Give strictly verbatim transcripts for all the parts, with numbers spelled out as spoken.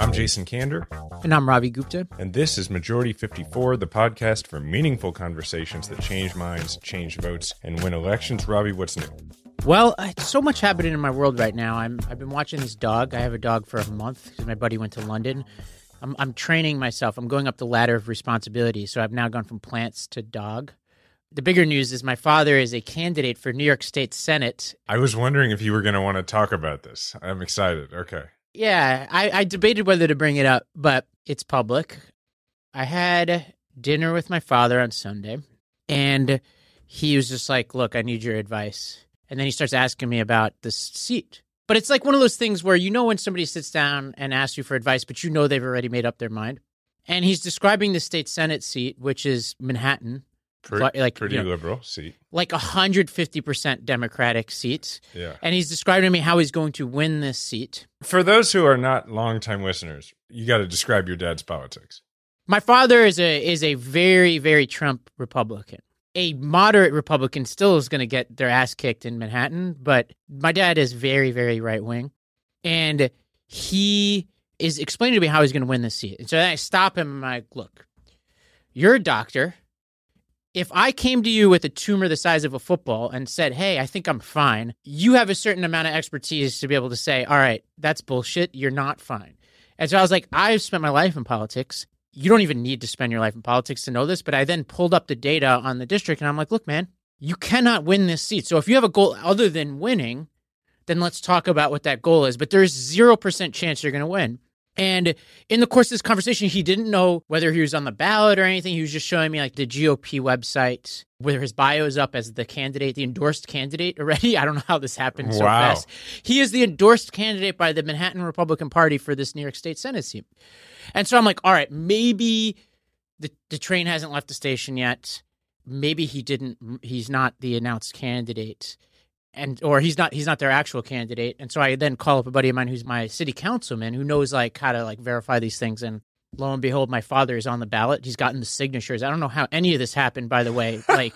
I'm Jason Kander. And I'm Ravi Gupta. And this is Majority fifty-four, the podcast for meaningful conversations that change minds, change votes, and win elections. Ravi, what's new? Well, so much happening in my world right now. I'm, I've been watching this dog. I have a dog for a month because my buddy went to London. I'm, I'm training myself. I'm going up the ladder of responsibility. So I've now gone from plants to dog. The bigger news is my father is a candidate for New York State Senate. I was wondering if you were going to want to talk about this. I'm excited. Okay. Yeah, I, I debated whether to bring it up, but it's public. I had dinner with my father on Sunday, and he was just like, look, I need your advice. And then he starts asking me about this seat. But it's like one of those things where you know when somebody sits down and asks you for advice, but you know they've already made up their mind. And he's describing the state Senate seat, which is Manhattan. Pretty, like, pretty you know, liberal seat. Like one hundred fifty percent Democratic seat. Yeah. And he's describing to me how he's going to win this seat. For those who are not longtime listeners, you got to describe your dad's politics. My father is a is a very, very Trump Republican. A moderate Republican still is going to get their ass kicked in Manhattan, but my dad is very, very right-wing. And he is explaining to me how he's going to win this seat. And so then I stop him and I'm like, look, you're a doctor. If I came to you with a tumor the size of a football and said, hey, I think I'm fine, you have a certain amount of expertise to be able to say, all right, that's bullshit. You're not fine. And so I was like, I've spent my life in politics. You don't even need to spend your life in politics to know this, but I then pulled up the data on the district, and I'm like, look, man, you cannot win this seat. So if you have a goal other than winning, then let's talk about what that goal is. But there's zero percent chance you're going to win. And in the course of this conversation, he didn't know whether he was on the ballot or anything. He was just showing me like the G O P website where his bio is up as the candidate, the endorsed candidate already. I don't know how this happened so wow. fast. He is the endorsed candidate by the Manhattan Republican Party for this New York State Senate seat. And so I'm like, all right, maybe the, the train hasn't left the station yet. Maybe he didn't. He's not the announced candidate. And or he's not he's not their actual candidate. And so I then call up a buddy of mine who's my city councilman who knows like how to like verify these things. And lo and behold, my father is on the ballot. He's gotten the signatures. I don't know how any of this happened, by the way. Like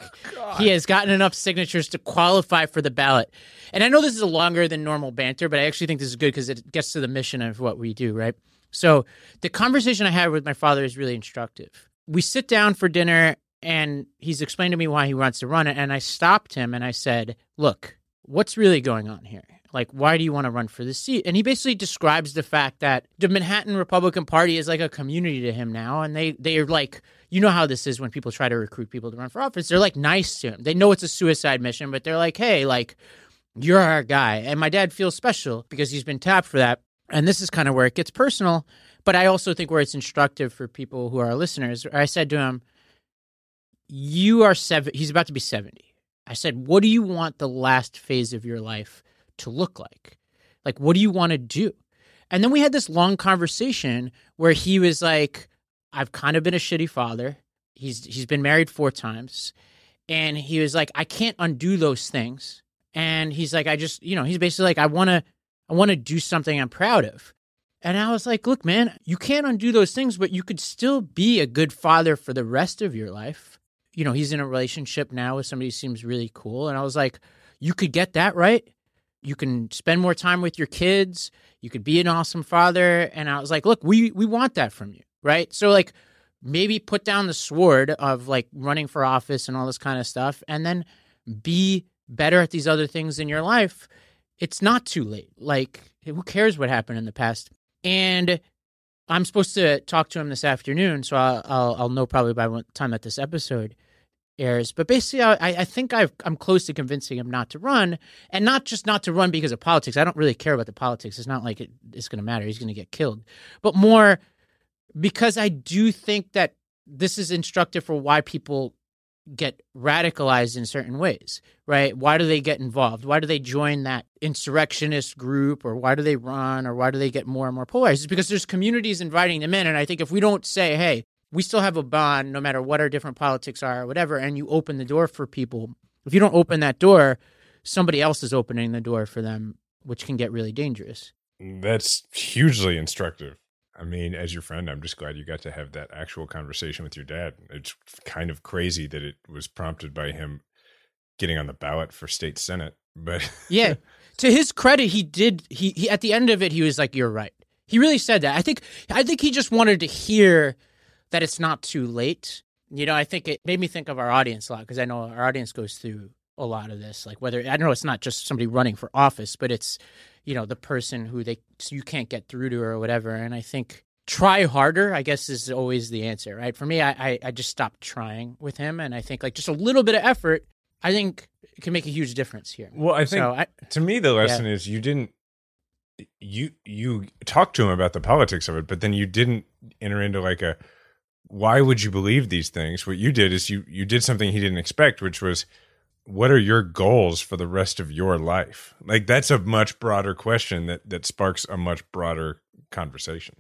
he has gotten enough signatures to qualify for the ballot. And I know this is a longer than normal banter, but I actually think this is good because it gets to the mission of what we do, right? So the conversation I had with my father is really instructive. We sit down for dinner and he's explained to me why he wants to run it. And I stopped him and I said, look, what's really going on here? Like, why do you want to run for this seat? And he basically describes the fact that the Manhattan Republican Party is like a community to him now. And they, they are like, you know how this is when people try to recruit people to run for office. They're like nice to him. They know it's a suicide mission, but they're like, hey, like, you're our guy. And my dad feels special because he's been tapped for that. And this is kind of where it gets personal. But I also think where it's instructive for people who are listeners, I said to him, you are seven. He's about to be seventy. I said, what do you want the last phase of your life to look like? Like, what do you want to do? And then we had this long conversation where he was like, I've kind of been a shitty father. He's he's been married four times. And he was like, I can't undo those things. And he's like, I just, you know, he's basically like, I want to I want to do something I'm proud of. And I was like, look, man, you can't undo those things, but you could still be a good father for the rest of your life. You know, he's in a relationship now with somebody who seems really cool. And I was like, you could get that right. You can spend more time with your kids. You could be an awesome father. And I was like, look, we we want that from you, right? So, like, maybe put down the sword of, like, running for office and all this kind of stuff and then be better at these other things in your life. It's not too late. Like, who cares what happened in the past? And I'm supposed to talk to him this afternoon, so I'll, I'll, I'll know probably by the time that this episode airs. But basically, I, I think I've, I'm close to convincing him not to run, and not just not to run because of politics. I don't really care about the politics. It's not like it, it's going to matter. He's going to get killed. But more because I do think that this is instructive for why people get radicalized in certain ways, right? Why do they get involved? Why do they join that insurrectionist group, or why do they run, or why do they get more and more polarized? It's because there's communities inviting them in. And I think if we don't say, hey, we still have a bond no matter what our different politics are or whatever, and you open the door for people, if you don't open that door, somebody else is opening the door for them, which can get really dangerous. That's hugely instructive. I mean, as your friend, I'm just glad you got to have that actual conversation with your dad. It's kind of crazy that it was prompted by him getting on the ballot for state senate. But yeah, to his credit, he did. He, he at the end of it, he was like, "You're right." He really said that. I think. I think he just wanted to hear that it's not too late. You know, I think it made me think of our audience a lot, because I know our audience goes through a lot of this. Like, whether I know it's not just somebody running for office, but it's, you know, the person who they you can't get through to or whatever. And I think try harder, I guess, is always the answer, right? For me, I, I just stopped trying with him. And I think, like, just a little bit of effort, I think, can make a huge difference here. Well, I think so, I, to me, the lesson yeah. is you didn't you you talked to him about the politics of it, but then you didn't enter into like a why would you believe these things? What you did is you you did something he didn't expect, which was, what are your goals for the rest of your life? Like, that's a much broader question that, that sparks a much broader conversation.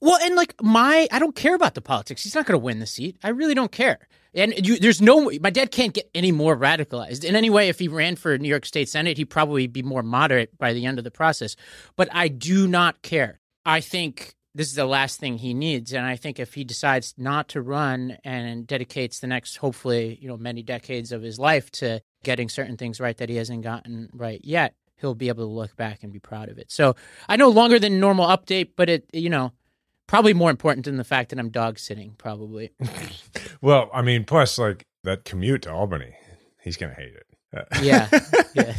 Well, and like my, I don't care about the politics. He's not going to win the seat. I really don't care. And you, there's no, my dad can't get any more radicalized in any way. If he ran for New York State Senate, he'd probably be more moderate by the end of the process. But I do not care. I think this is the last thing he needs. And I think if he decides not to run and dedicates the next, hopefully, you know, many decades of his life to getting certain things right that he hasn't gotten right yet, he'll be able to look back and be proud of it. So I know longer than normal update, but it, you know, probably more important than the fact that I'm dog sitting, probably. Well, I mean, plus like that commute to Albany, he's going to hate it. Uh, yeah. yeah.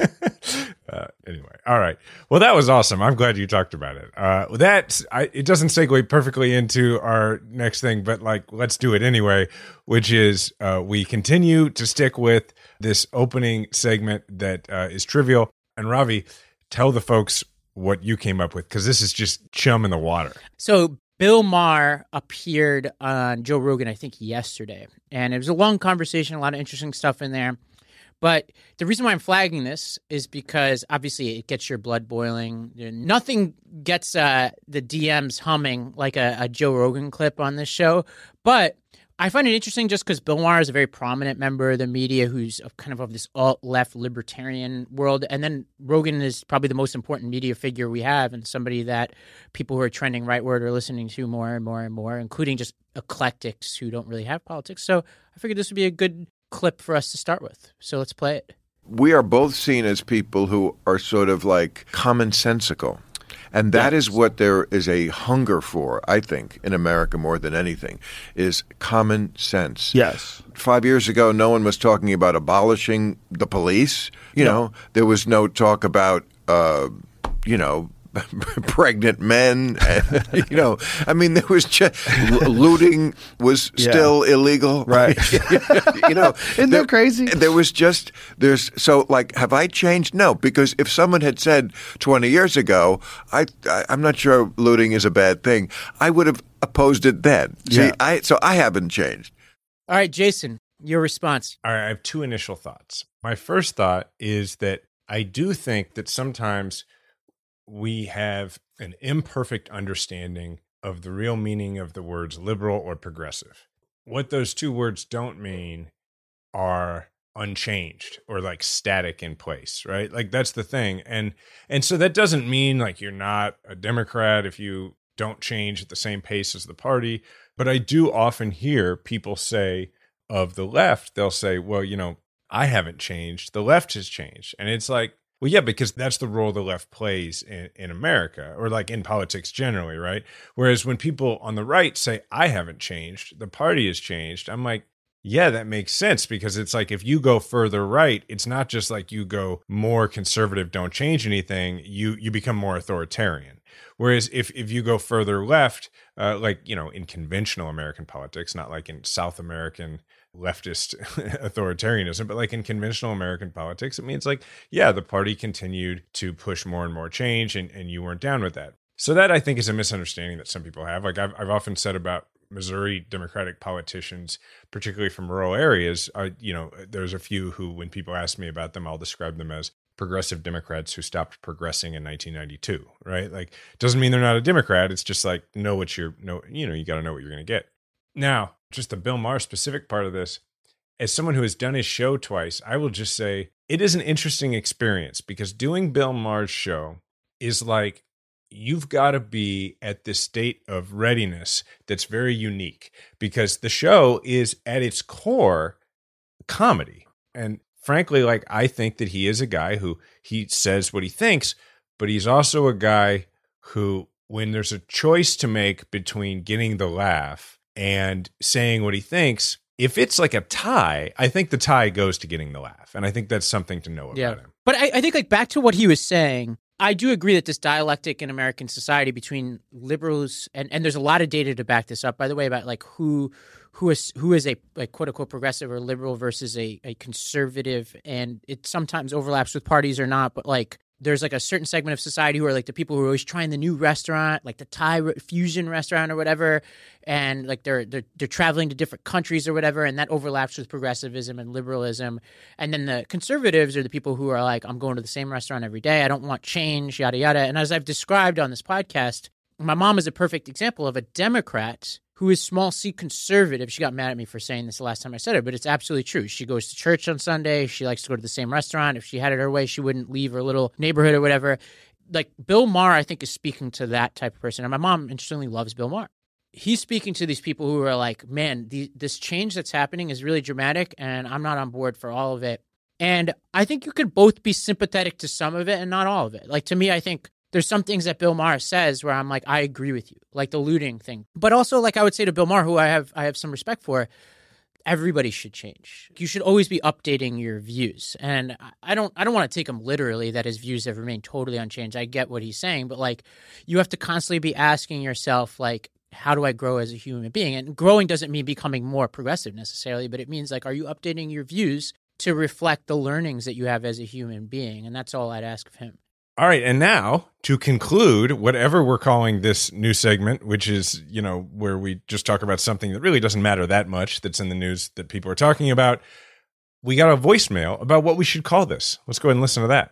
Uh, anyway, all right. Well, that was awesome. I'm glad you talked about it. Uh, that I, it doesn't segue perfectly into our next thing, but like, let's do it anyway. Which is, uh, we continue to stick with this opening segment that uh, is trivial. And Ravi, tell the folks what you came up with, because this is just chum in the water. So Bill Maher appeared on Joe Rogan, I think, yesterday, and it was a long conversation. A lot of interesting stuff in there. But the reason why I'm flagging this is because obviously it gets your blood boiling. Nothing gets uh, the D Ms humming like a, a Joe Rogan clip on this show. But I find it interesting just because Bill Maher is a very prominent member of the media who's kind of of this alt-left libertarian world. And then Rogan is probably the most important media figure we have, and somebody that people who are trending rightward are listening to more and more and more, including just eclectics who don't really have politics. So I figured this would be a good clip for us to start with. So let's play it. We are both seen as people who are sort of like commonsensical. And that is what there is a hunger for, I think, in America more than anything, is common sense. Yes. Five years ago, no one was talking about abolishing the police. You yeah. know, there was no talk about, uh, you know, pregnant men, and, you know, I mean, there was just, looting was yeah. still illegal. Right. You know, isn't there, that crazy? There was just, there's, so like, have I changed? No, because if someone had said twenty years ago, I, I I'm not sure looting is a bad thing, I would have opposed it then. See, yeah. I, so I haven't changed. All right, Jason, your response. All right, I have two initial thoughts. My first thought is that I do think that sometimes we have an imperfect understanding of the real meaning of the words liberal or progressive. What those two words don't mean are unchanged or like static in place, right? Like, that's the thing. And and so that doesn't mean like you're not a Democrat if you don't change at the same pace as the party. But I do often hear people say of the left, they'll say, well, you know, I haven't changed. The left has changed. And it's like, well, yeah, because that's the role the left plays in, in America, or like in politics generally, right? Whereas when people on the right say, I haven't changed, the party has changed, I'm like, yeah, that makes sense, because it's like, if you go further right, it's not just like you go more conservative, don't change anything. You, you become more authoritarian. Whereas if, if you go further left, uh, like, you know, in conventional American politics, not like in South American leftist authoritarianism, but like in conventional American politics, it means like, yeah, the party continued to push more and more change, and, and you weren't down with that. So that, I think, is a misunderstanding that some people have. Like I've, I've often said about Missouri Democratic politicians, particularly from rural areas, are, you know, there's a few who, when people ask me about them, I'll describe them as progressive Democrats who stopped progressing in nineteen ninety-two, right? Like, doesn't mean they're not a Democrat. It's just like, know what you're, know, you know, you got to know what you're going to get. Now, just the Bill Maher specific part of this, as someone who has done his show twice, I will just say it is an interesting experience, because doing Bill Maher's show is like, you've got to be at this state of readiness that's very unique, because the show is at its core comedy. And frankly, like, I think that he is a guy who he says what he thinks, but he's also a guy who, when there's a choice to make between getting the laugh and saying what he thinks, if it's like a tie, I think the tie goes to getting the laugh. And I think that's something to know about yeah. him. But I, I think, like, back to what he was saying, I do agree that this dialectic in American society between liberals and, and there's a lot of data to back this up, by the way, about like who who is who is a like quote unquote progressive or liberal versus a, a conservative, and it sometimes overlaps with parties or not, but like there's like a certain segment of society who are like the people who are always trying the new restaurant, like the Thai fusion restaurant or whatever, and like they're they're they're traveling to different countries or whatever, and that overlaps with progressivism and liberalism. And then the conservatives are the people who are like, I'm going to the same restaurant every day, I don't want change, yada yada. And as I've described on this podcast, my mom is a perfect example of a Democrat who is small c conservative. She got mad at me for saying this the last time I said it, but it's absolutely true. She goes to church on Sunday. She likes to go to the same restaurant. If she had it her way, she wouldn't leave her little neighborhood or whatever. Like Bill Maher, I think, is speaking to that type of person. And my mom, interestingly, loves Bill Maher. He's speaking to these people who are like, man, the, this change that's happening is really dramatic, and I'm not on board for all of it. And I think you could both be sympathetic to some of it and not all of it. Like, to me, I think there's some things that Bill Maher says where I'm like, I agree with you, like the looting thing. But also, like, I would say to Bill Maher, who I have I have some respect for, everybody should change. You should always be updating your views. And I don't I don't want to take him literally that his views have remained totally unchanged. I get what he's saying, but like, you have to constantly be asking yourself, like, how do I grow as a human being? And growing doesn't mean becoming more progressive necessarily, but it means like, are you updating your views to reflect the learnings that you have as a human being? And that's all I'd ask of him. All right. And now to conclude whatever we're calling this new segment, which is, you know, where we just talk about something that really doesn't matter that much that's in the news that people are talking about. We got a voicemail about what we should call this. Let's go ahead and listen to that.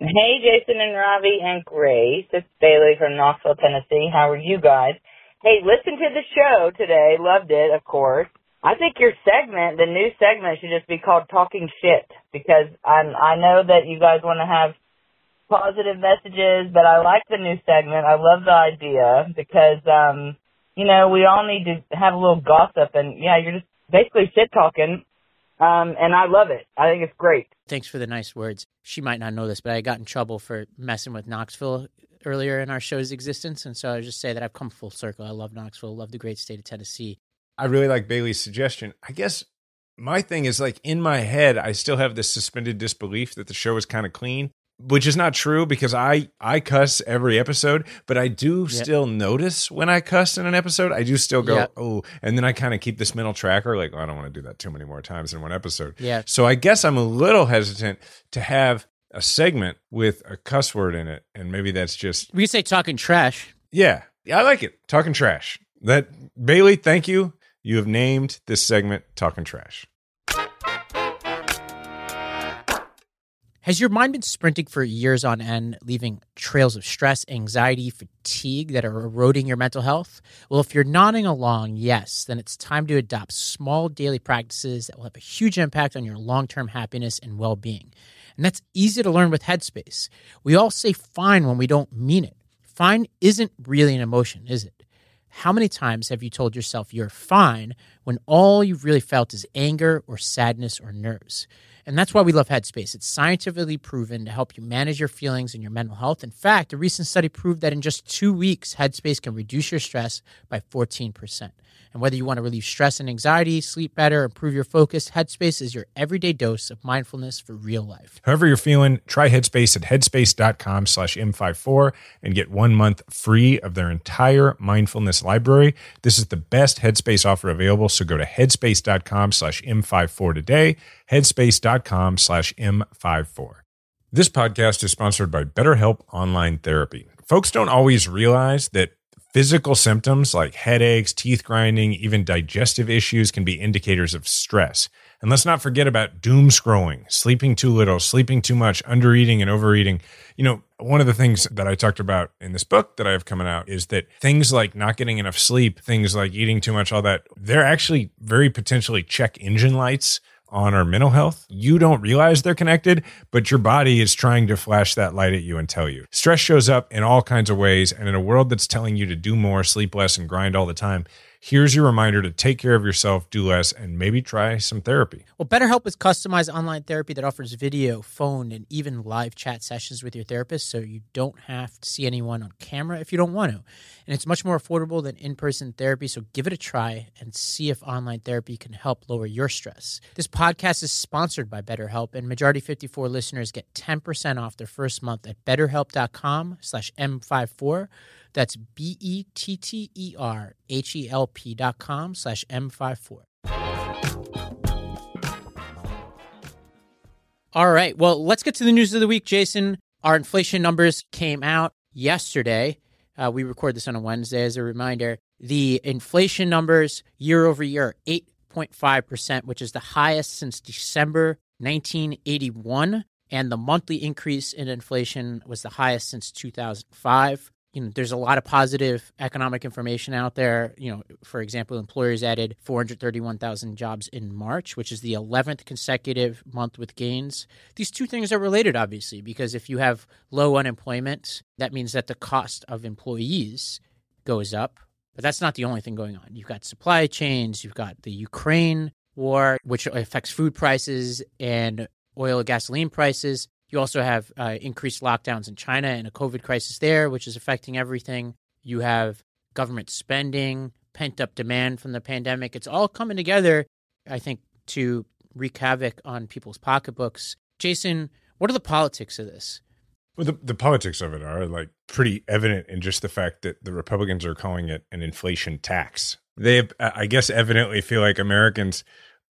Hey, Jason and Ravi and Grace. It's Bailey from Knoxville, Tennessee. How are you guys? Hey, listen to the show today. Loved it, of course. I think your segment, the new segment, should just be called Talking Shit, because I'm, I know that you guys want to have positive messages, but I like the new segment. I love the idea because, um, you know, we all need to have a little gossip, and, yeah, you're just basically shit talking, um, and I love it. I think it's great. Thanks for the nice words. She might not know this, but I got in trouble for messing with Knoxville earlier in our show's existence, and so I just say that I've come full circle. I love Knoxville, love the great state of Tennessee. I really like Bailey's suggestion. I guess my thing is, like, in my head, I still have this suspended disbelief that the show is kind of clean, which is not true, because I, I cuss every episode, but I do yep. still notice when I cuss in an episode. I do still go, yep. oh, and then I kind of keep this mental tracker, like, oh, I don't want to do that too many more times in one episode. Yeah. So I guess I'm a little hesitant to have a segment with a cuss word in it, and maybe that's just... We could say talking trash. Yeah. Yeah, I like it. Talking trash. That Bailey, thank you. You have named this segment Talking Trash. Has your mind been sprinting for years on end, leaving trails of stress, anxiety, fatigue that are eroding your mental health? Well, if you're nodding along, yes, then it's time to adopt small daily practices that will have a huge impact on your long-term happiness and well-being. And that's easy to learn with Headspace. We all say fine when we don't mean it. Fine isn't really an emotion, is it? How many times have you told yourself you're fine when all you've really felt is anger or sadness or nerves? And that's why we love Headspace. It's scientifically proven to help you manage your feelings and your mental health. In fact, a recent study proved that in just two weeks, Headspace can reduce your stress by fourteen percent. And whether you want to relieve stress and anxiety, sleep better, improve your focus, Headspace is your everyday dose of mindfulness for real life. However you're feeling, try Headspace at headspace.com slash M54 and get one month free of their entire mindfulness library. This is the best Headspace offer available, so go to headspace.com slash M54 today, headspace.com slash M54. This podcast is sponsored by BetterHelp Online Therapy. Folks don't always realize that physical symptoms like headaches, teeth grinding, even digestive issues can be indicators of stress. And let's not forget about doom scrolling, sleeping too little, sleeping too much, undereating and overeating. You know, one of the things that I talked about in this book that I have coming out is that things like not getting enough sleep, things like eating too much, all that, they're actually very potentially check engine lights on our mental health. You don't realize they're connected, but your body is trying to flash that light at you and tell you. Stress shows up in all kinds of ways, and in a world that's telling you to do more, sleep less, and grind all the time, here's your reminder to take care of yourself, do less, and maybe try some therapy. Well, BetterHelp is customized online therapy that offers video, phone, and even live chat sessions with your therapist, so you don't have to see anyone on camera if you don't want to. And it's much more affordable than in-person therapy, so give it a try and see if online therapy can help lower your stress. This podcast is sponsored by BetterHelp, and Majority fifty-four listeners get ten percent off their first month at betterhelp.com slash M54. That's B-E-T-T-E-R-H-E-L-P dot com slash M54. All right. Well, let's get to the news of the week, Jason. Our inflation numbers came out yesterday. Uh, we record this on a Wednesday as a reminder. The inflation numbers year over year, eight point five percent, which is the highest since December nineteen eighty-one. And the monthly increase in inflation was the highest since two thousand five. You know, there's a lot of positive economic information out there. You know, for example, employers added four hundred thirty-one thousand jobs in March, which is the eleventh consecutive month with gains. These two things are related, obviously, because if you have low unemployment, that means that the cost of employees goes up. But that's not the only thing going on. You've got supply chains. You've got the Ukraine war, which affects food prices and oil and gasoline prices. You also have uh, increased lockdowns in China and a COVID crisis there, which is affecting everything. You have government spending, pent-up demand from the pandemic. It's all coming together, I think, to wreak havoc on people's pocketbooks. Jason, what are the politics of this? Well, the, the politics of it are like pretty evident in just the fact that the Republicans are calling it an inflation tax. They, I guess, evidently feel like Americans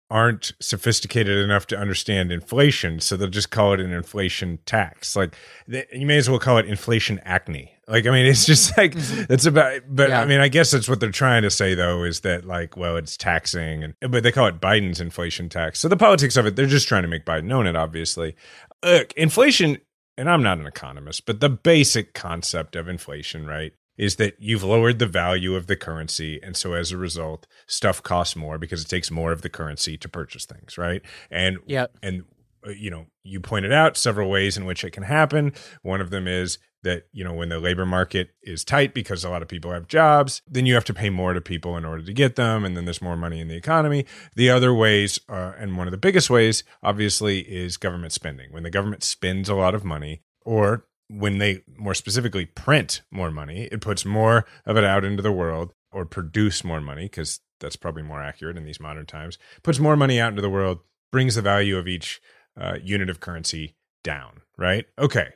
aren't sophisticated enough to understand inflation, so they'll just call it an inflation tax. Like, they, you may as well call it inflation acne. Like, I mean, it's just like, that's about, but yeah. I mean, I guess that's what they're trying to say, though, is that like, well, it's taxing, and but they call it Biden's inflation tax. So the politics of it, they're just trying to make Biden own it, obviously. Look, inflation, and I'm not an economist, but the basic concept of inflation, right, is that you've lowered the value of the currency, and so as a result, stuff costs more because it takes more of the currency to purchase things, right? And yep. and you know, you pointed out several ways in which it can happen. One of them is that, you know, when the labor market is tight because a lot of people have jobs, then you have to pay more to people in order to get them, and then there's more money in the economy. The other ways, uh, and one of the biggest ways, obviously, is government spending. When the government spends a lot of money, or when they more specifically print more money, it puts more of it out into the world, or produce more money, because that's probably more accurate in these modern times, puts more money out into the world, brings the value of each uh, unit of currency down, right? Okay,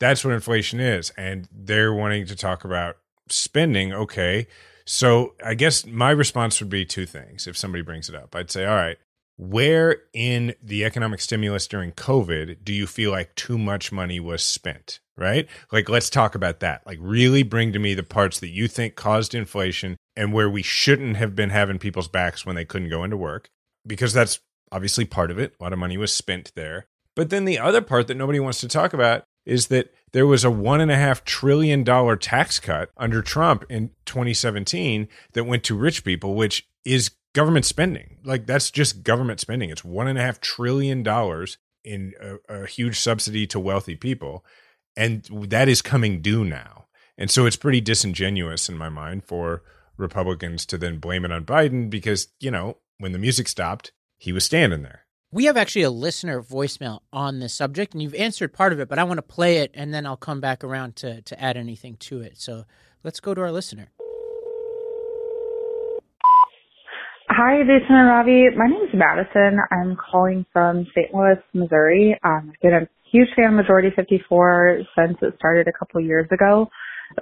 that's what inflation is. And they're wanting to talk about spending. Okay, so I guess my response would be two things. If somebody brings it up, I'd say, all right, where in the economic stimulus during COVID do you feel like too much money was spent, right? Like, let's talk about that. Like, really bring to me the parts that you think caused inflation and where we shouldn't have been having people's backs when they couldn't go into work, because that's obviously part of it. A lot of money was spent there. But then the other part that nobody wants to talk about is that there was a one point five trillion dollars tax cut under Trump in twenty seventeen that went to rich people, which is government spending. Like, that's just government spending. It's one and a half trillion dollars in a, a huge subsidy to wealthy people. And that is coming due now. And so it's pretty disingenuous in my mind for Republicans to then blame it on Biden because, you know, when the music stopped, he was standing there. We have actually a listener voicemail on this subject, and you've answered part of it, but I want to play it, and then I'll come back around to, to add anything to it. So let's go to our listener. Hi, Jason and Ravi. My name is Madison. I'm calling from Saint Louis, Missouri. Um, I've been a huge fan of Majority fifty-four since it started a couple years ago.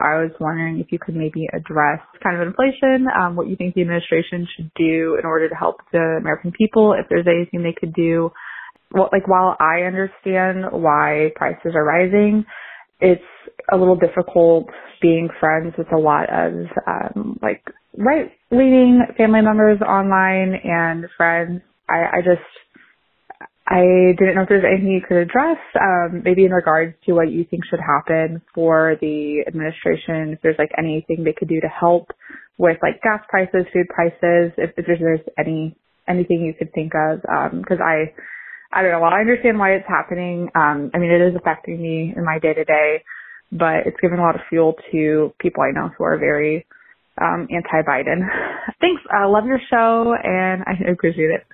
I was wondering if you could maybe address kind of inflation, um, what you think the administration should do in order to help the American people, if there's anything they could do. Well, like, while I understand why prices are rising, it's a little difficult being friends with a lot of, um, like, right-leaning family members online and friends. I, I just, I didn't know if there's anything you could address, um, maybe in regards to what you think should happen for the administration, if there's, like, anything they could do to help with, like, gas prices, food prices, if, if there's any anything you could think of, because um, I... I don't know. Well, I understand why it's happening. Um, I mean, it is affecting me in my day-to-day, but it's given a lot of fuel to people I know who are very um, anti-Biden. Thanks. I love your show, and I appreciate it.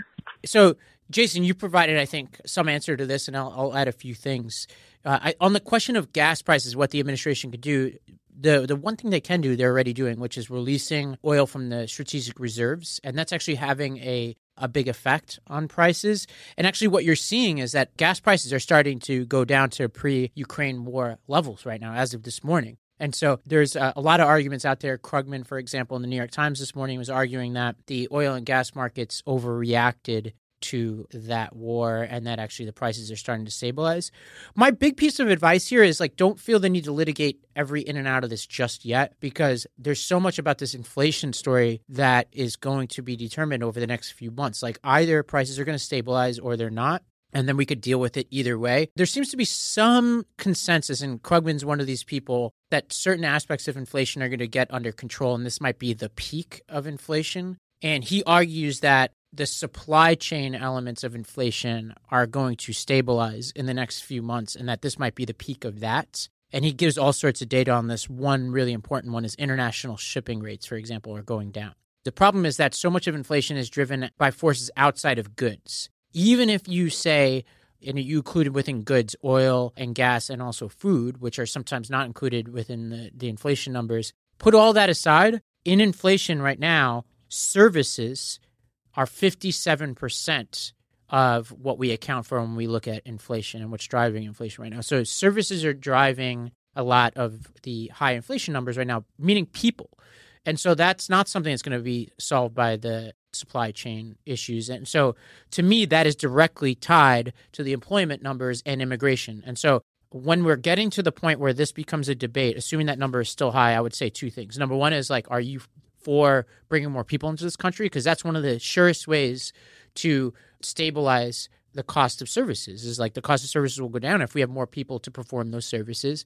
So, Jason, you provided, I think, some answer to this, and I'll, I'll add a few things. Uh, I, on the question of gas prices, what the administration could do, the the one thing they can do, they're already doing, which is releasing oil from the strategic reserves, and that's actually having a a big effect on prices. And actually what you're seeing is that gas prices are starting to go down to pre-Ukraine war levels right now as of this morning. And so there's a, a lot of arguments out there. Krugman, for example, in the New York Times this morning was arguing that the oil and gas markets overreacted to that war and that actually the prices are starting to stabilize. My big piece of advice here is, like, don't feel the need to litigate every in and out of this just yet, because there's so much about this inflation story that is going to be determined over the next few months. Like, either prices are going to stabilize or they're not. And then we could deal with it either way. There seems to be some consensus, and Krugman's one of these people, that certain aspects of inflation are going to get under control. And this might be the peak of inflation. And he argues that the supply chain elements of inflation are going to stabilize in the next few months, and that this might be the peak of that. And he gives all sorts of data on this. One really important one is international shipping rates, for example, are going down. The problem is that so much of inflation is driven by forces outside of goods. Even if you say, and you included within goods, oil and gas and also food, which are sometimes not included within the, the inflation numbers, put all that aside, in inflation right now, services are fifty-seven percent of what we account for when we look at inflation and what's driving inflation right now. So services are driving a lot of the high inflation numbers right now, meaning people. And so that's not something that's going to be solved by the supply chain issues. And so to me, that is directly tied to the employment numbers and immigration. And so when we're getting to the point where this becomes a debate, assuming that number is still high, I would say two things. Number one is, like, are you for bringing more people into this country? Because that's one of the surest ways to stabilize the cost of services, is, like, the cost of services will go down if we have more people to perform those services.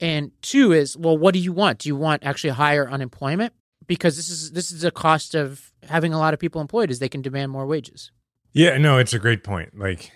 And two is, well, what do you want? Do you want actually higher unemployment? Because this is this is a cost of having a lot of people employed, is they can demand more wages. Yeah, no, it's a great point. Like,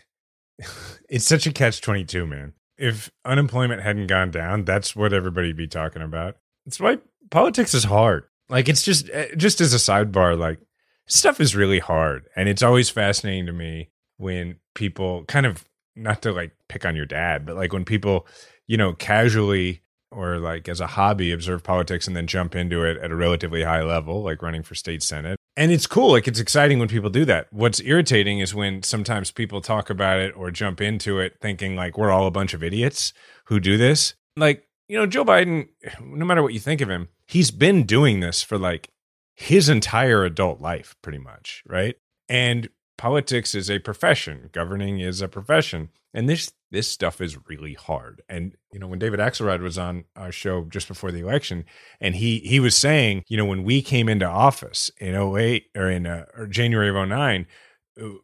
it's such a catch twenty-two, man. If unemployment hadn't gone down, that's what everybody'd be talking about. It's why politics is hard. Like, it's just, just as a sidebar, like, stuff is really hard. And it's always fascinating to me when people kind of, not to, like, pick on your dad, but, like, when people, you know, casually or, like, as a hobby observe politics and then jump into it at a relatively high level, like running for state senate. And it's cool. Like, it's exciting when people do that. What's irritating is when sometimes people talk about it or jump into it thinking, like, we're all a bunch of idiots who do this. Like, you know, Joe Biden, no matter what you think of him, he's been doing this for, like, his entire adult life, pretty much, right? And politics is a profession. Governing is a profession. And this this stuff is really hard. And, you know, when David Axelrod was on our show just before the election, and he he was saying, you know, when we came into office in oh eight or in uh, or January of oh nine,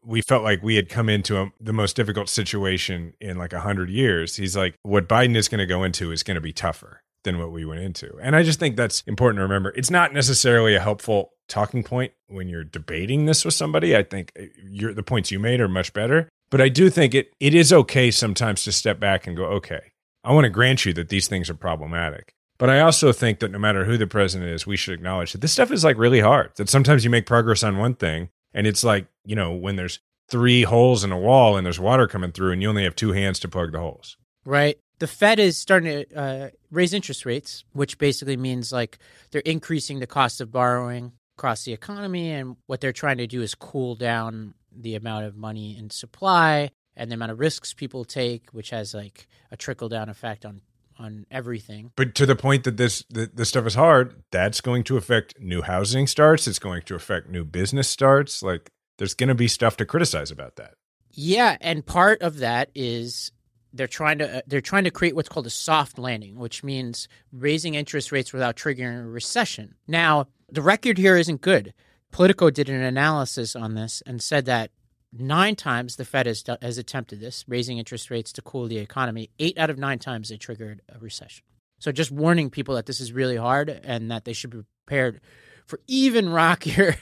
we felt like we had come into a, the most difficult situation in, like, one hundred years. He's like, what Biden is going to go into is going to be tougher than what we went into. And I just think that's important to remember. It's not necessarily a helpful talking point when you're debating this with somebody. I think you're, the points you made are much better. But I do think it it is okay sometimes to step back and go, okay, I want to grant you that these things are problematic. But I also think that no matter who the president is, we should acknowledge that this stuff is, like, really hard, that sometimes you make progress on one thing. And it's like, you know, when there's three holes in a wall and there's water coming through and you only have two hands to plug the holes. Right. The Fed is starting to uh, raise interest rates, which basically means like they're increasing the cost of borrowing across the economy. And what they're trying to do is cool down the amount of money in supply and the amount of risks people take, which has like a trickle down effect on on everything. But to the point that this that this stuff is hard, that's going to affect new housing starts. It's going to affect new business starts. Like there's going to be stuff to criticize about that. Yeah, and part of that is they're trying to uh, they're trying to create what's called a soft landing, which means raising interest rates without triggering a recession. Now, the record here isn't good. Politico did an analysis on this and said that nine times the Fed has, has attempted this, raising interest rates to cool the economy. Eight out of nine times they triggered a recession. So just warning people that this is really hard and that they should be prepared for even rockier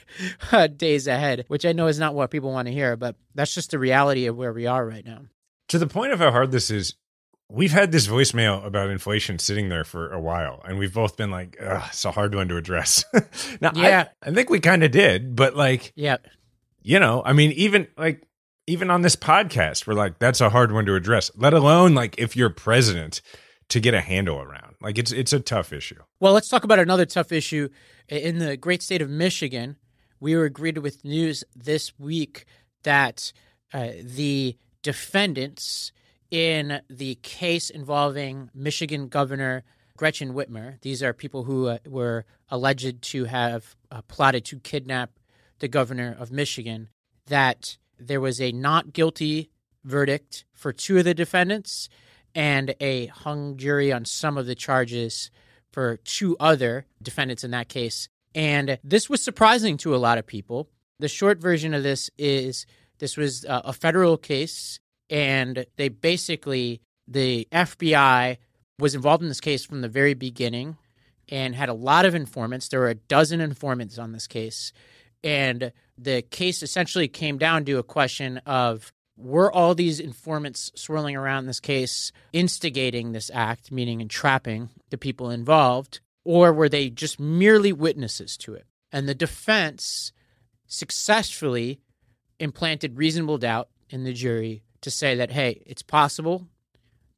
days ahead, which I know is not what people want to hear, but that's just the reality of where we are right now. To the point of how hard this is, we've had this voicemail about inflation sitting there for a while, and we've both been like, ugh, it's a hard one to address. Now, yeah. I, I think we kind of did, but like, yeah, you know, I mean, even like, even on this podcast, we're like, that's a hard one to address, let alone like if you're president to get a handle around. Like, it's it's a tough issue. Well, let's talk about another tough issue. In the great state of Michigan, we were greeted with news this week that uh, the defendants in the case involving Michigan Governor Gretchen Whitmer. These are people who uh, were alleged to have uh, plotted to kidnap the governor of Michigan, that there was a not guilty verdict for two of the defendants and a hung jury on some of the charges for two other defendants in that case. And this was surprising to a lot of people. The short version of this is this was uh, a federal case, and they basically, the F B I was involved in this case from the very beginning and had a lot of informants. There were a dozen informants on this case. And the case essentially came down to a question of, were all these informants swirling around this case instigating this act, meaning entrapping the people involved, or were they just merely witnesses to it? And the defense successfully implanted reasonable doubt in the jury to say that, hey, it's possible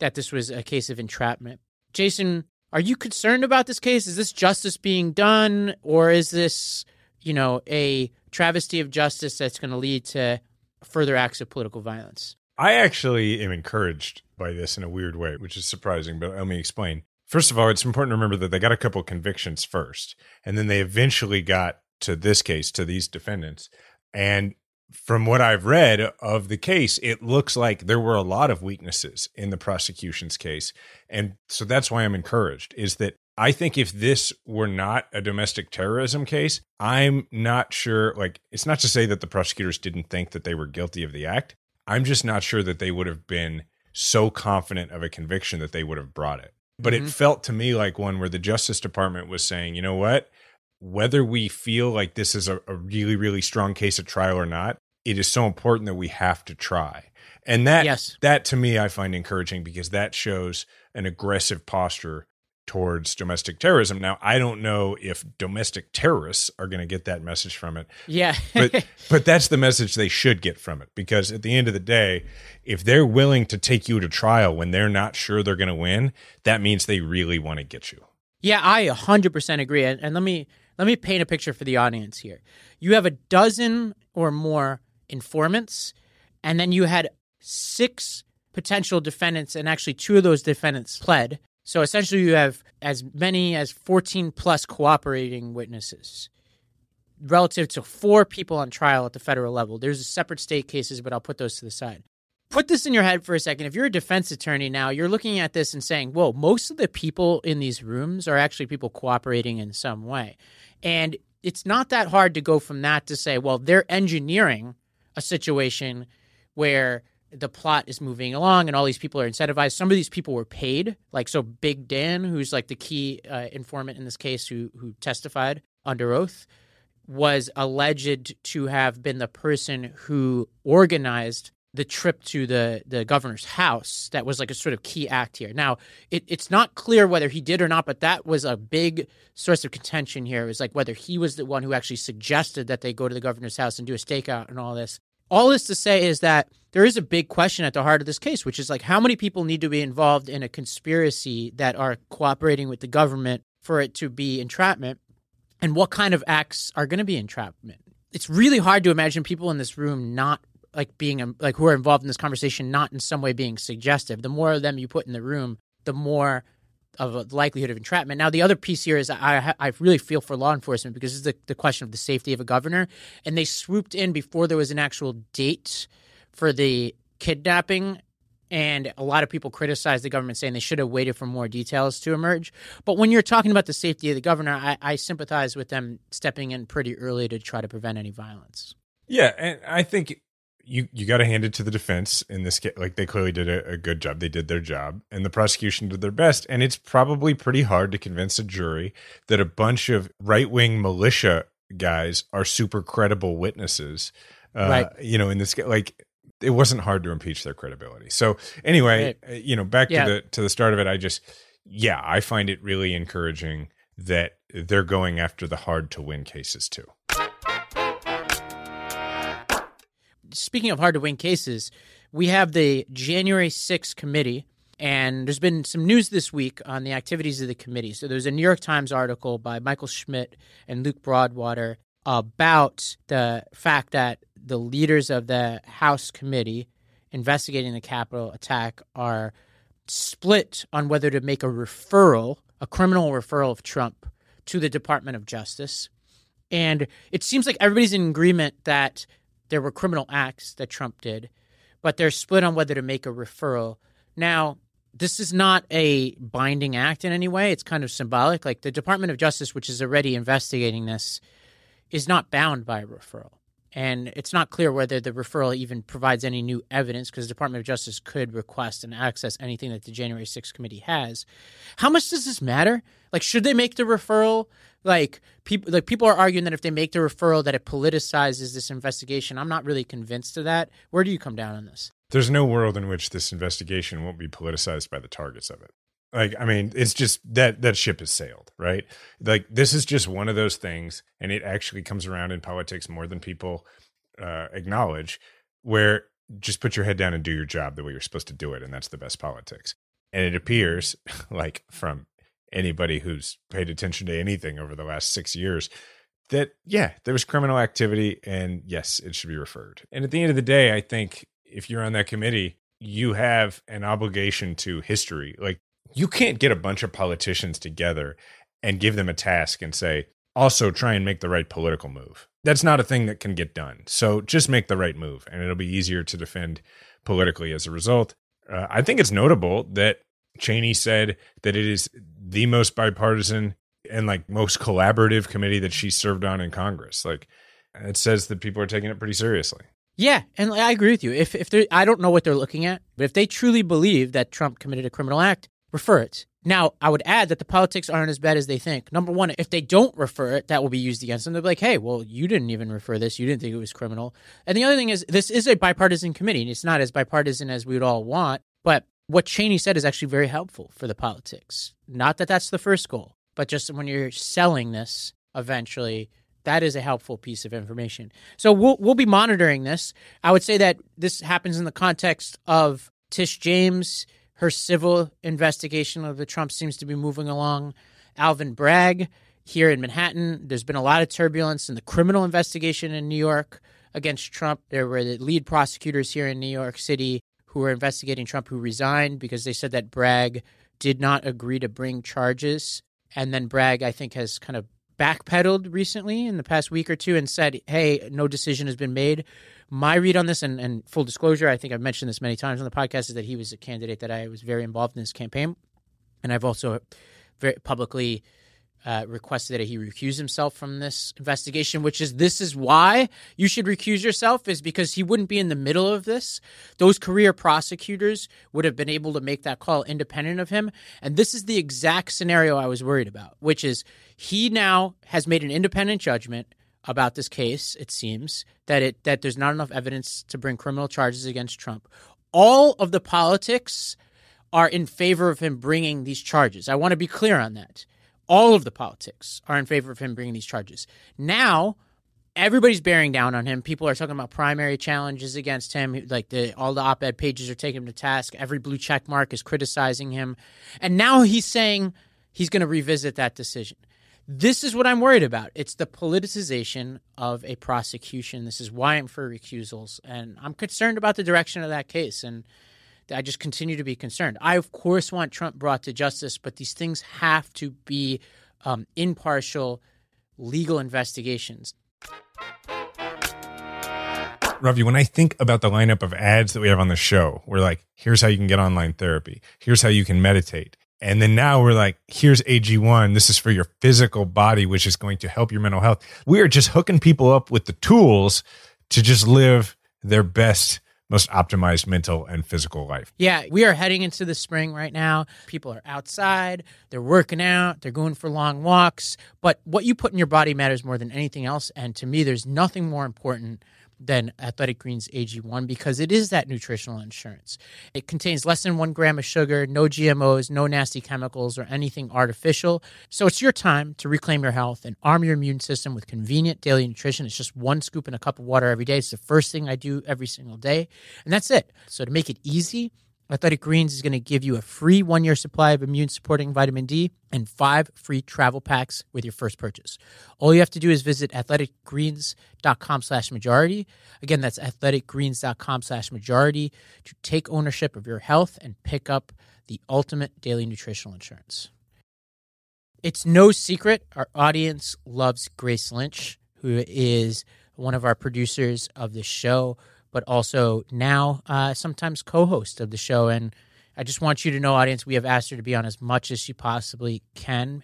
that this was a case of entrapment. Jason, are you concerned about this case? Is this justice being done, or is this, you know, a travesty of justice that's going to lead to further acts of political violence? I actually am encouraged by this in a weird way, which is surprising, but let me explain. First of all, it's important to remember that they got a couple of convictions first, and then they eventually got to this case, to these defendants. And from what I've read of the case, it looks like there were a lot of weaknesses in the prosecution's case. And so that's why I'm encouraged, is that I think if this were not a domestic terrorism case, I'm not sure, like, it's not to say that the prosecutors didn't think that they were guilty of the act. I'm just not sure that they would have been so confident of a conviction that they would have brought it. But mm-hmm. It felt to me like one where the Justice Department was saying, you know what, whether we feel like this is a, a really, really strong case at trial or not, it is so important that we have to try. And that, yes. that to me, I find encouraging, because that shows an aggressive posture towards domestic terrorism. Now, I don't know if domestic terrorists are going to get that message from it. Yeah. but but that's the message they should get from it, because at the end of the day, if they're willing to take you to trial when they're not sure they're going to win, that means they really want to get you. Yeah, I one hundred percent agree. And, and let me let me paint a picture for the audience here. You have a dozen or more informants, and then you had six potential defendants, and actually two of those defendants pled. So essentially you have as many as fourteen plus cooperating witnesses relative to four people on trial at the federal level. There's a separate state cases, but I'll put those to the side. Put this in your head for a second. If you're a defense attorney now, you're looking at this and saying, whoa, most of the people in these rooms are actually people cooperating in some way. And it's not that hard to go from that to say, well, they're engineering a situation where the plot is moving along and all these people are incentivized. Some of these people were paid. Like, so Big Dan, who's like the key uh, informant in this case who who testified under oath, was alleged to have been the person who organized the trip to the, the governor's house. That was like a sort of key act here. Now, it, it's not clear whether he did or not, but that was a big source of contention here. It was like whether he was the one who actually suggested that they go to the governor's house and do a stakeout and all this. All this to say is that there is a big question at the heart of this case, which is like how many people need to be involved in a conspiracy that are cooperating with the government for it to be entrapment, and what kind of acts are going to be entrapment. It's really hard to imagine people in this room not like being like who are involved in this conversation not in some way being suggestive. The more of them you put in the room, the more of a likelihood of entrapment. Now, the other piece here is I I really feel for law enforcement because it's the, the question of the safety of a governor. And they swooped in before there was an actual date for the kidnapping. And a lot of people criticized the government saying they should have waited for more details to emerge. But when you're talking about the safety of the governor, I, I sympathize with them stepping in pretty early to try to prevent any violence. Yeah, and I think you you got to hand it to the defense in this case. Like, they clearly did a, a good job. They did their job, and the prosecution did their best. And it's probably pretty hard to convince a jury that a bunch of right-wing militia guys are super credible witnesses. Uh, right. You know, in this like, it wasn't hard to impeach their credibility. So anyway, right. you know, back yeah. to the to the start of it, I just, yeah, I find it really encouraging that they're going after the hard-to-win cases too. Speaking of hard-to-win cases, we have the January sixth committee, and there's been some news this week on the activities of the committee. So there's a New York Times article by Michael Schmidt and Luke Broadwater about the fact that the leaders of the House committee investigating the Capitol attack are split on whether to make a referral, a criminal referral of Trump to the Department of Justice. And it seems like everybody's in agreement that there were criminal acts that Trump did, but they're split on whether to make a referral. Now, this is not a binding act in any way. It's kind of symbolic. Like, the Department of Justice, which is already investigating this, is not bound by a referral. And it's not clear whether the referral even provides any new evidence, because the Department of Justice could request and access anything that the January sixth committee has. How much does this matter? Like, should they make the referral? Like, people like people are arguing that if they make the referral that it politicizes this investigation. I'm not really convinced of that. Where do you come down on this? There's no world in which this investigation won't be politicized by the targets of it. Like, I mean, it's just that that ship has sailed, right? Like, this is just one of those things, and it actually comes around in politics more than people uh, acknowledge, where just put your head down and do your job the way you're supposed to do it, and that's the best politics. And it appears, like, from anybody who's paid attention to anything over the last six years, that, yeah, there was criminal activity, and yes, it should be referred. And at the end of the day, I think if you're on that committee, you have an obligation to history. Like, you can't get a bunch of politicians together and give them a task and say, also try and make the right political move. That's not a thing that can get done. So just make the right move, and it'll be easier to defend politically as a result. Uh, I think it's notable that Cheney said that it is the most bipartisan and like most collaborative committee that she served on in Congress. Like, it says that people are taking it pretty seriously. Yeah, and I agree with you. If if they, I don't know what they're looking at, but if they truly believe that Trump committed a criminal act, refer it. Now, I would add that the politics aren't as bad as they think. Number one, if they don't refer it, that will be used against them. They'll be like, hey, well, you didn't even refer this. You didn't think it was criminal. And the other thing is, this is a bipartisan committee, and it's not as bipartisan as we would all want. But what Cheney said is actually very helpful for the politics. Not that that's the first goal, but just when you're selling this eventually, that is a helpful piece of information. So we'll we'll be monitoring this. I would say that this happens in the context of Tish James. Her civil investigation of the Trump seems to be moving along. Alvin Bragg here in Manhattan. There's been a lot of turbulence in the criminal investigation in New York against Trump. There were the lead prosecutors here in New York City who were investigating Trump who resigned because they said that Bragg did not agree to bring charges. And then Bragg, I think, has kind of backpedaled recently in the past week or two and said, hey, no decision has been made. My read on this, and, and full disclosure, I think I've mentioned this many times on the podcast, is that he was a candidate that I was very involved in his campaign. And I've also very publicly uh, requested that he recuse himself from this investigation, which is this is why you should recuse yourself, is because he wouldn't be in the middle of this. Those career prosecutors would have been able to make that call independent of him. And this is the exact scenario I was worried about, which is he now has made an independent judgment about this case, it seems, that it that there's not enough evidence to bring criminal charges against Trump. All of the politics are in favor of him bringing these charges. I want to be clear on that. All of the politics are in favor of him bringing these charges. Now, Everybody's bearing down on him. People are talking about primary challenges against him. Like the, all the op-ed pages are taking him to task. Every blue check mark is criticizing him. And now he's saying he's going to revisit that decision. This is what I'm worried about. It's the politicization of a prosecution. This is why I'm for recusals. And I'm concerned about the direction of that case. And I just continue to be concerned. I, of course, want Trump brought to justice, but these things have to be um, impartial legal investigations. Ravi, when I think about the lineup of ads that we have on the show, we're like, here's how you can get online therapy. Here's how you can meditate. And then now we're like, here's A G one. This is for your physical body, which is going to help your mental health. We are just hooking people up with the tools to just live their best, most optimized mental and physical life. Yeah, we are heading into the spring right now. People are outside, they're working out, they're going for long walks. But what you put in your body matters more than anything else. And to me, there's nothing more important than Athletic Greens A G one because it is that nutritional insurance. It contains less than one gram of sugar, no G M Os, no nasty chemicals, or anything artificial. So it's your time to reclaim your health and arm your immune system with convenient daily nutrition. It's just one scoop and a cup of water every day. It's the first thing I do every single day. And that's it. So to make it easy, Athletic Greens is going to give you a free one-year supply of immune-supporting vitamin D and five free travel packs with your first purchase. All you have to do is visit athleticgreens.com slash majority. Again, that's athleticgreens.com slash majority to take ownership of your health and pick up the ultimate daily nutritional insurance. It's no secret our audience loves Grace Lynch, who is one of our producers of the show, but also now uh, sometimes co-host of the show. And I just want you to know, audience, we have asked her to be on as much as she possibly can.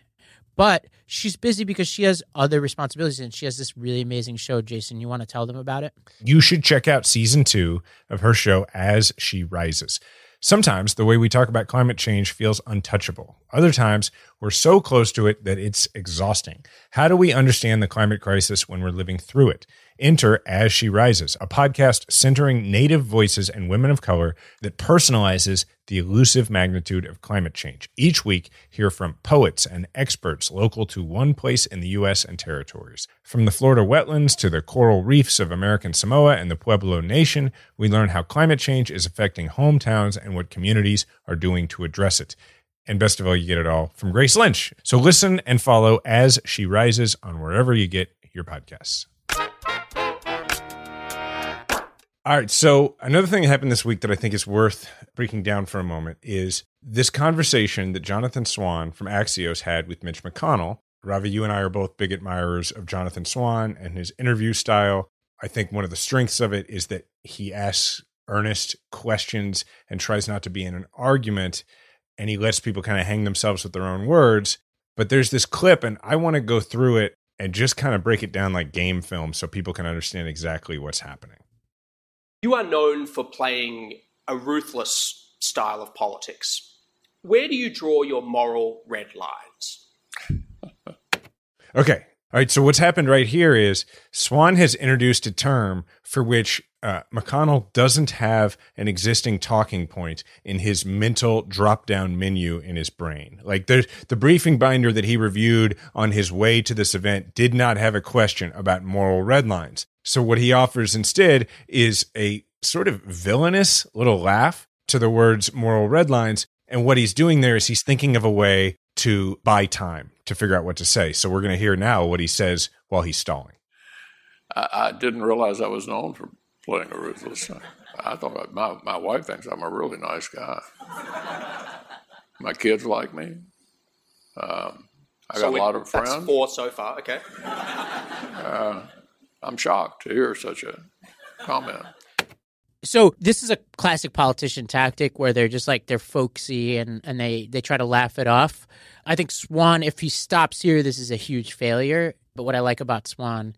But she's busy because she has other responsibilities, and she has this really amazing show. Jason, you want to tell them about it? You should check out season two of her show, As She Rises. Sometimes the way we talk about climate change feels untouchable. Other times we're so close to it that it's exhausting. How do we understand the climate crisis when we're living through it? Enter As She Rises, a podcast centering Native voices and women of color that personalizes the elusive magnitude of climate change. Each week, hear from poets and experts local to one place in the U S and territories. From the Florida wetlands to the coral reefs of American Samoa and the Pueblo Nation, we learn how climate change is affecting hometowns and what communities are doing to address it. And best of all, you get it all from Grace Lynch. So listen and follow As She Rises on wherever you get your podcasts. All right, so another thing that happened this week that I think is worth breaking down for a moment is this conversation that Jonathan Swan from Axios had with Mitch McConnell. Ravi, you and I are both big admirers of Jonathan Swan and his interview style. I think one of the strengths of it is that he asks earnest questions and tries not to be in an argument, and he lets people kind of hang themselves with their own words. But there's this clip, and I want to go through it and just kind of break it down like game film so people can understand exactly what's happening. You are known for playing a ruthless style of politics. Where do you draw your moral red lines? Okay. All right. So what's happened right here is Swan has introduced a term for which uh, McConnell doesn't have an existing talking point in his mental drop-down menu in his brain. Like the, the briefing binder that he reviewed on his way to this event did not have a question about moral red lines. So what he offers instead is a sort of villainous little laugh to the words moral red lines. And what he's doing there is he's thinking of a way to buy time to figure out what to say. So we're going to hear now what he says while he's stalling. I, I didn't realize I was known for playing a ruthless guy. I thought my, my wife thinks I'm a really nice guy. My kids like me. Um, I so got we, a lot of friends. That's four so far. Okay. Uh, I'm shocked to hear such a comment. So this is a classic politician tactic where they're just like, they're folksy and, and they, they try to laugh it off. I think Swan, if he stops here, this is a huge failure. But what I like about Swan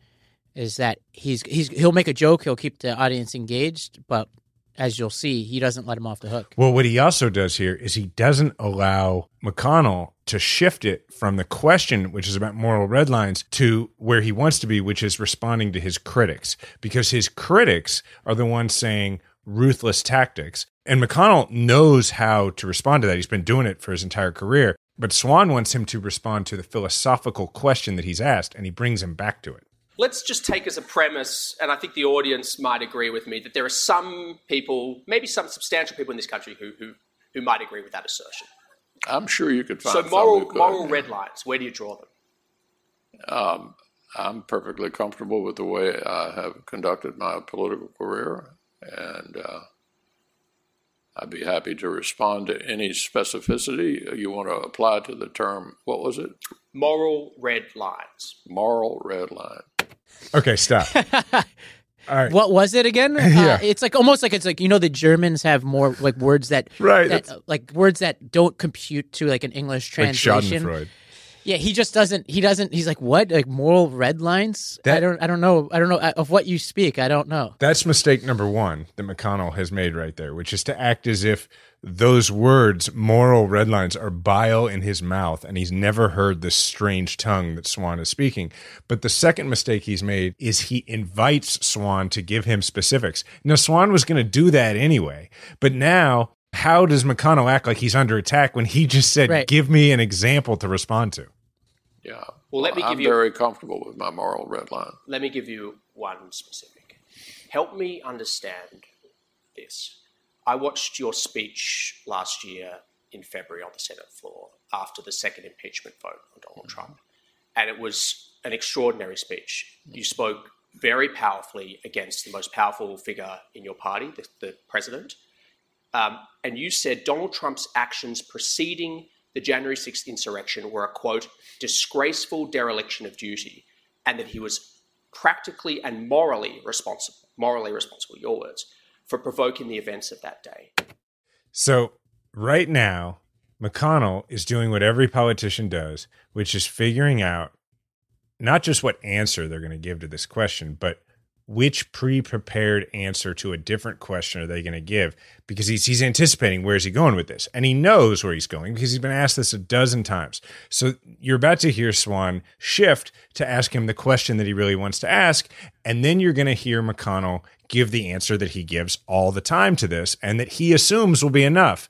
is that he's he's he'll make a joke. He'll keep the audience engaged. But as you'll see, he doesn't let him off the hook. Well, what he also does here is he doesn't allow McConnell to shift it from the question, which is about moral red lines, to where he wants to be, which is responding to his critics, because his critics are the ones saying ruthless tactics. And McConnell knows how to respond to that. He's been doing it for his entire career. But Swan wants him to respond to the philosophical question that he's asked, and he brings him back to it. let's just take as a premise, and I think the audience might agree with me, that there are some people, maybe some substantial people in this country who who, who might agree with that assertion. I'm sure you could find some. So moral, could, moral yeah. red lines, where do you draw them? Um, I'm perfectly comfortable with the way I have conducted my political career, and uh, I'd be happy to respond to any specificity you want to apply to the term. What was it? Moral red lines. Moral red line. Okay, stop. All right. What was it again? Yeah. Uh, it's like almost like it's like, you know, the Germans have more like words that, right, that, uh, like words that don't compute to like an English translation. Like Schadenfreude. Yeah, he just doesn't. He doesn't. He's like, what? Like moral red lines? That, I don't. I don't know. I don't know of what you speak. I don't know. That's mistake number one that McConnell has made right there, which is to act as if those words, moral red lines, are bile in his mouth, and he's never heard this strange tongue that Swan is speaking. But the second mistake he's made is he invites Swan to give him specifics. Now, Swan was going to do that anyway, but now, how does McConnell act like he's under attack when he just said, right, give me an example to respond to? Yeah. Well, let me give I'm you, very comfortable with my moral red line. Let me give you one specific. Help me understand this. I watched your speech last year in February on the Senate floor after the second impeachment vote on Donald mm-hmm. Trump, and it was an extraordinary speech. Mm-hmm. You spoke very powerfully against the most powerful figure in your party, the, the president. Um, and you said Donald Trump's actions preceding the January sixth insurrection were a, quote, disgraceful dereliction of duty, and that he was practically and morally responsible, morally responsible, your words, for provoking the events of that day. So right now, McConnell is doing what every politician does, which is figuring out not just what answer they're going to give to this question, but which pre-prepared answer to a different question are they going to give? Because he's, he's anticipating, where is he going with this? And he knows where he's going because he's been asked this a dozen times. So you're about to hear Swan shift to ask him the question that he really wants to ask. And then you're going to hear McConnell give the answer that he gives all the time to this and that he assumes will be enough.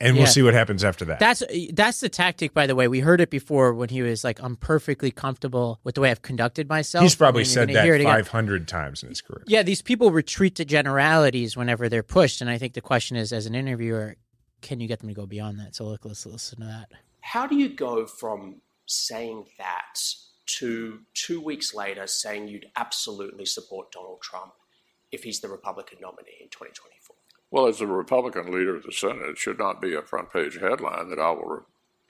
And yeah. we'll see what happens after that. That's that's the tactic, by the way. We heard it before when he was like, I'm perfectly comfortable with the way I've conducted myself. He's probably said that five hundred times in his career. Yeah, these people retreat to generalities whenever they're pushed. And I think the question is, as an interviewer, can you get them to go beyond that? So look, let's listen to that. How do you go from saying that to two weeks later saying you'd absolutely support Donald Trump if he's the Republican nominee in twenty twenty-four? Well, as the Republican leader of the Senate, it should not be a front-page headline that I will re-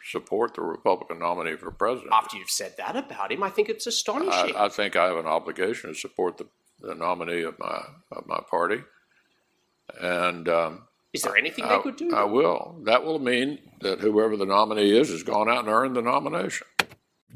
support the Republican nominee for president. After you've said that about him, I think it's astonishing. I, I think I have an obligation to support the, the nominee of my of my party. And um, is there anything I, they could do? I will. That will mean that whoever the nominee is has gone out and earned the nomination.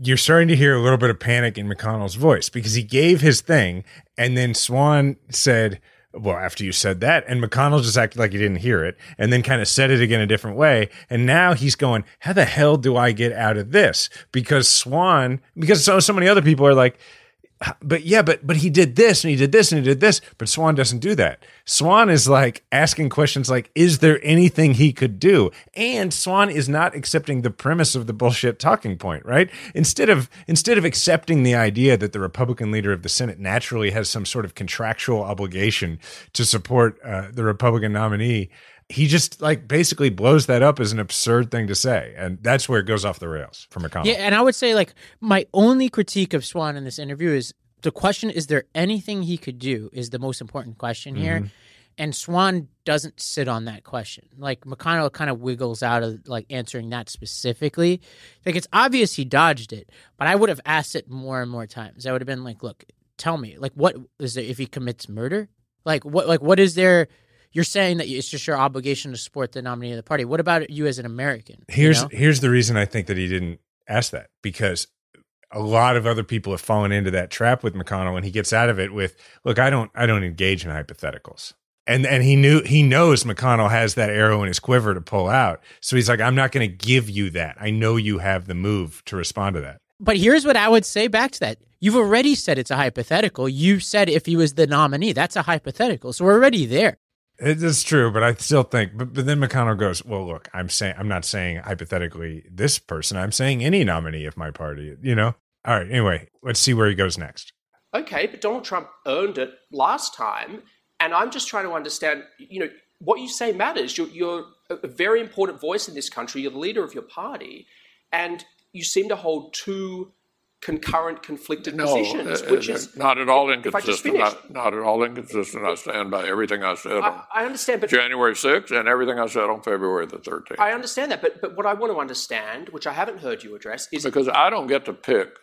You're starting to hear a little bit of panic in McConnell's voice because he gave his thing, and then Swan said, well, after you said that, and McConnell just acted like he didn't hear it and then kind of said it again a different way. And now he's going, how the hell do I get out of this? Because Swan, because so, so many other people are like, but yeah, but but he did this and he did this and he did this. But Swan doesn't do that. Swan is like asking questions like, is there anything he could do? And Swan is not accepting the premise of the bullshit talking point, right? Instead of instead of accepting the idea that the Republican leader of the Senate naturally has some sort of contractual obligation to support uh, the Republican nominee, he just like basically blows that up as an absurd thing to say. And that's where it goes off the rails for McConnell. Yeah, and I would say like my only critique of Swan in this interview is the question, is there anything he could do, is the most important question mm-hmm. here. And Swan doesn't sit on that question. Like McConnell kind of wiggles out of like answering that specifically. Like it's obvious he dodged it, but I would have asked it more and more times. I would have been like, look, tell me, like what is there if he commits murder? Like what like what is there? You're saying that it's just your obligation to support the nominee of the party. What about you as an American? Here's you know? here's the reason I think that he didn't ask that, because a lot of other people have fallen into that trap with McConnell, and he gets out of it with, "Look, I don't I don't engage in hypotheticals." And and he knew he knows McConnell has that arrow in his quiver to pull out, so he's like, "I'm not going to give you that. I know you have the move to respond to that." But here's what I would say back to that. You've already said it's a hypothetical. You said if he was the nominee, that's a hypothetical. So we're already there. It's true, but I still think. But, but then McConnell goes, "Well, look, I'm saying I'm not saying hypothetically this person. I'm saying any nominee of my party." You know. All right. Anyway, let's see where he goes next. okay, but Donald Trump earned it last time. And I'm just trying to understand, you know, what you say matters. You're, you're a very important voice in this country. You're the leader of your party. And you seem to hold two concurrent, conflicted no, positions, uh, which uh, is... Not at all inconsistent. Not, not at all inconsistent. I stand by everything I said I, on I understand, but January sixth and everything I said on February the thirteenth. I understand that, but, but what I want to understand, which I haven't heard you address, is... Because I don't get to pick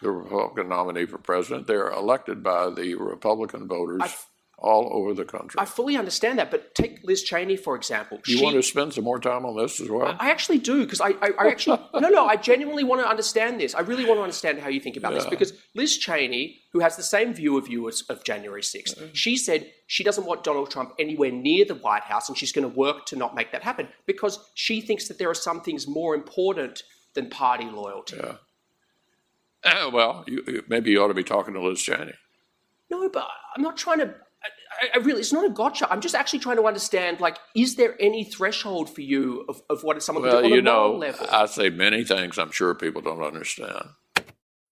the Republican nominee for president. They're elected by the Republican voters... I, all over the country. I fully understand that, but take Liz Cheney, for example. You she, want to spend some more time on this as well? I actually do, because I, I, I actually... no, no, I genuinely want to understand this. I really want to understand how you think about yeah. this, because Liz Cheney, who has the same view of you as of January sixth, mm-hmm. she said she doesn't want Donald Trump anywhere near the White House, and she's going to work to not make that happen, because she thinks that there are some things more important than party loyalty. Yeah. Uh, well, you, maybe you ought to be talking to Liz Cheney. No, but I'm not trying to... I, I really, it's not a gotcha. I'm just actually trying to understand, like, is there any threshold for you of, of what someone well, can do on a moral level? I say many things I'm sure people don't understand.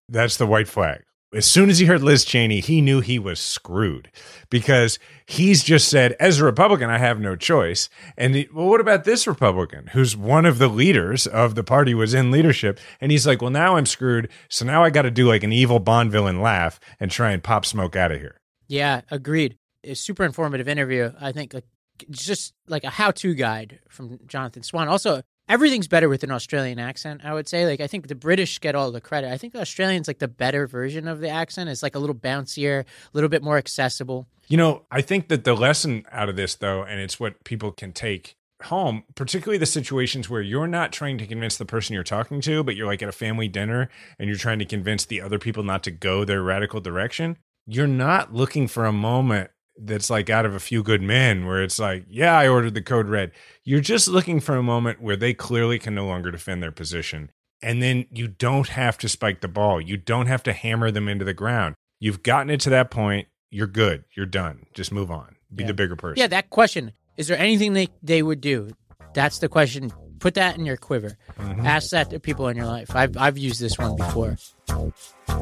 That's the white flag. As soon as he heard Liz Cheney, he knew he was screwed because he's just said, as a Republican, I have no choice. And he, well, what about this Republican who's one of the leaders of the party, was in leadership? And he's like, well, now I'm screwed. So now I got to do like an evil Bond villain laugh and try and pop smoke out of here. Yeah, agreed. A super informative interview. I think like, just like a how-to guide from Jonathan Swan. Also, everything's better with an Australian accent, I would say. Like, I think the British get all the credit. I think the Australian's like the better version of the accent. It's like a little bouncier, a little bit more accessible. You know, I think that the lesson out of this, though, and it's what people can take home, particularly the situations where you're not trying to convince the person you're talking to, but you're like at a family dinner and you're trying to convince the other people not to go their radical direction. You're not looking for a moment that's like out of A Few Good Men where it's like, yeah, I ordered the code red. You're just looking for a moment where they clearly can no longer defend their position. And then you don't have to spike the ball. You don't have to hammer them into the ground. You've gotten it to that point. You're good. You're done. Just move on. Be yeah. the bigger person. Yeah, that question. Is there anything they, they would do? That's the question. Put that in your quiver. Mm-hmm. Ask that to people in your life. I've I've used this one before. All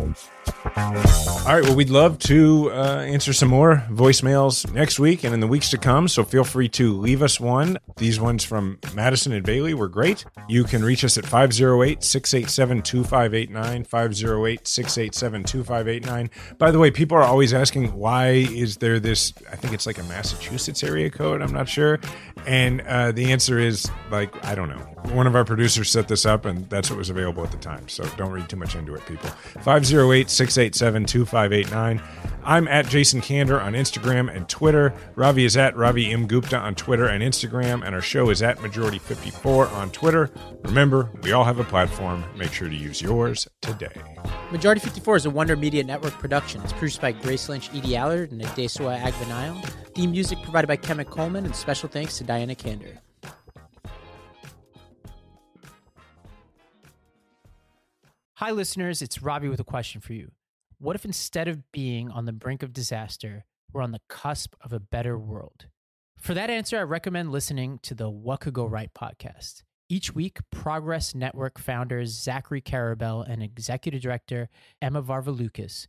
right. Well, we'd love to uh, answer some more voicemails next week and in the weeks to come. So feel free to leave us one. These ones from Madison and Bailey were great. You can reach us at five oh eight, six eight seven, two five eight nine, five oh eight, six eight seven, two five eight nine. By the way, people are always asking, why is there this, I think it's like a Massachusetts area code. I'm not sure. And uh, the answer is like, I don't know. One of our producers set this up and that's what was available at the time. So don't read too much into it, people. five oh eight, six eight seven, two five eight nine. I'm at Jason Kander on Instagram and Twitter. Ravi is at Ravi M. Gupta on Twitter and Instagram. And our show is at Majority fifty-four on Twitter. Remember, we all have a platform. Make sure to use yours today. Majority fifty-four is a Wonder Media Network production. It's produced by Grace Lynch, Edie Allard, and Adesua Agbenayo. Theme music provided by Kemet Coleman, and special thanks to Diana Kander. Hi, listeners. It's Robbie with a question for you. What if instead of being on the brink of disaster, we're on the cusp of a better world? For that answer, I recommend listening to the What Could Go Right podcast. Each week, Progress Network founders Zachary Karabell and executive director Emma Varvalukas